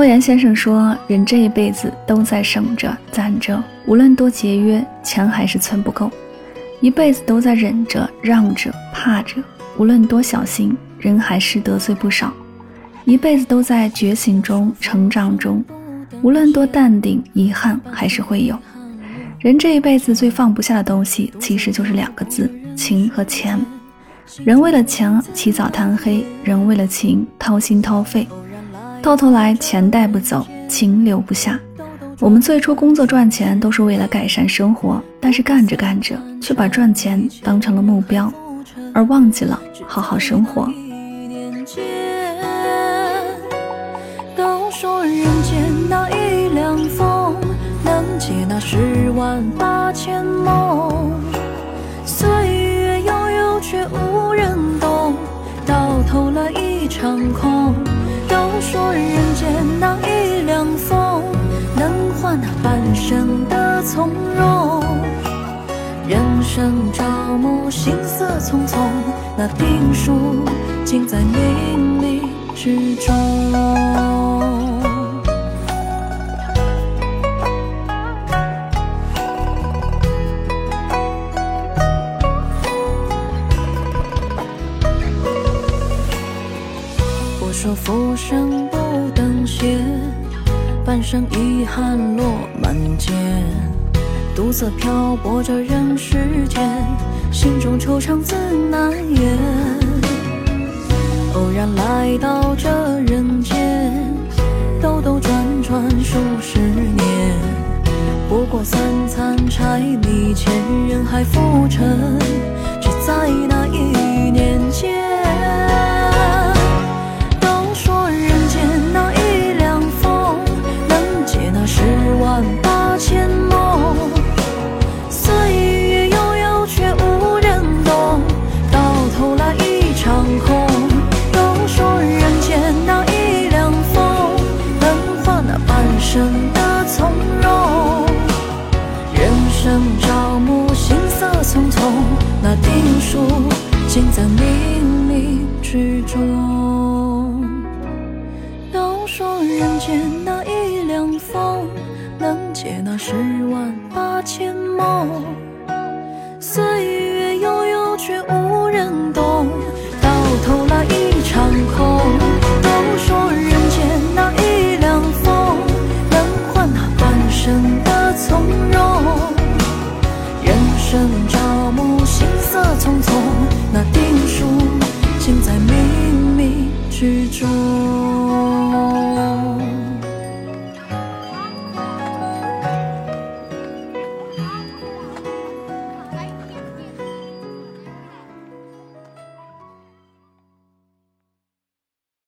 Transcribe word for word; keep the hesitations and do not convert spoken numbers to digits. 莫言先生说，人这一辈子都在省着攒着，无论多节约，钱还是存不够，一辈子都在忍着让着怕着，无论多小心，人还是得罪不少，一辈子都在觉醒中成长中，无论多淡定，遗憾还是会有。人这一辈子最放不下的东西其实就是两个字，情和钱。人为了钱起早贪黑，人为了情掏心掏肺，到头来钱带不走，情留不下。我们最初工作赚钱都是为了改善生活，但是干着干着却把赚钱当成了目标，而忘记了好好生活。都说人间那一两风，能解那十万八千梦，岁月悠悠却无人懂，到头来一场空。都说人间那一两风，能换那半生的从容，人生朝暮，行色匆匆，那定数尽在冥冥之中。说浮生不等闲，半生遗憾落满肩，独自漂泊着人世间，心中惆怅自难言。偶然来到这人间，兜兜转转数十年，不过三餐柴米钱，人海浮沉，只在那一念间。那定数尽在冥冥之中。都说人间那一两风，能解那十万八千梦，岁月悠悠却无人懂，到头来一场空。都说人间那一两风，能换那半生的从容，人生朝暮，匆匆，那定数尽在冥冥之中。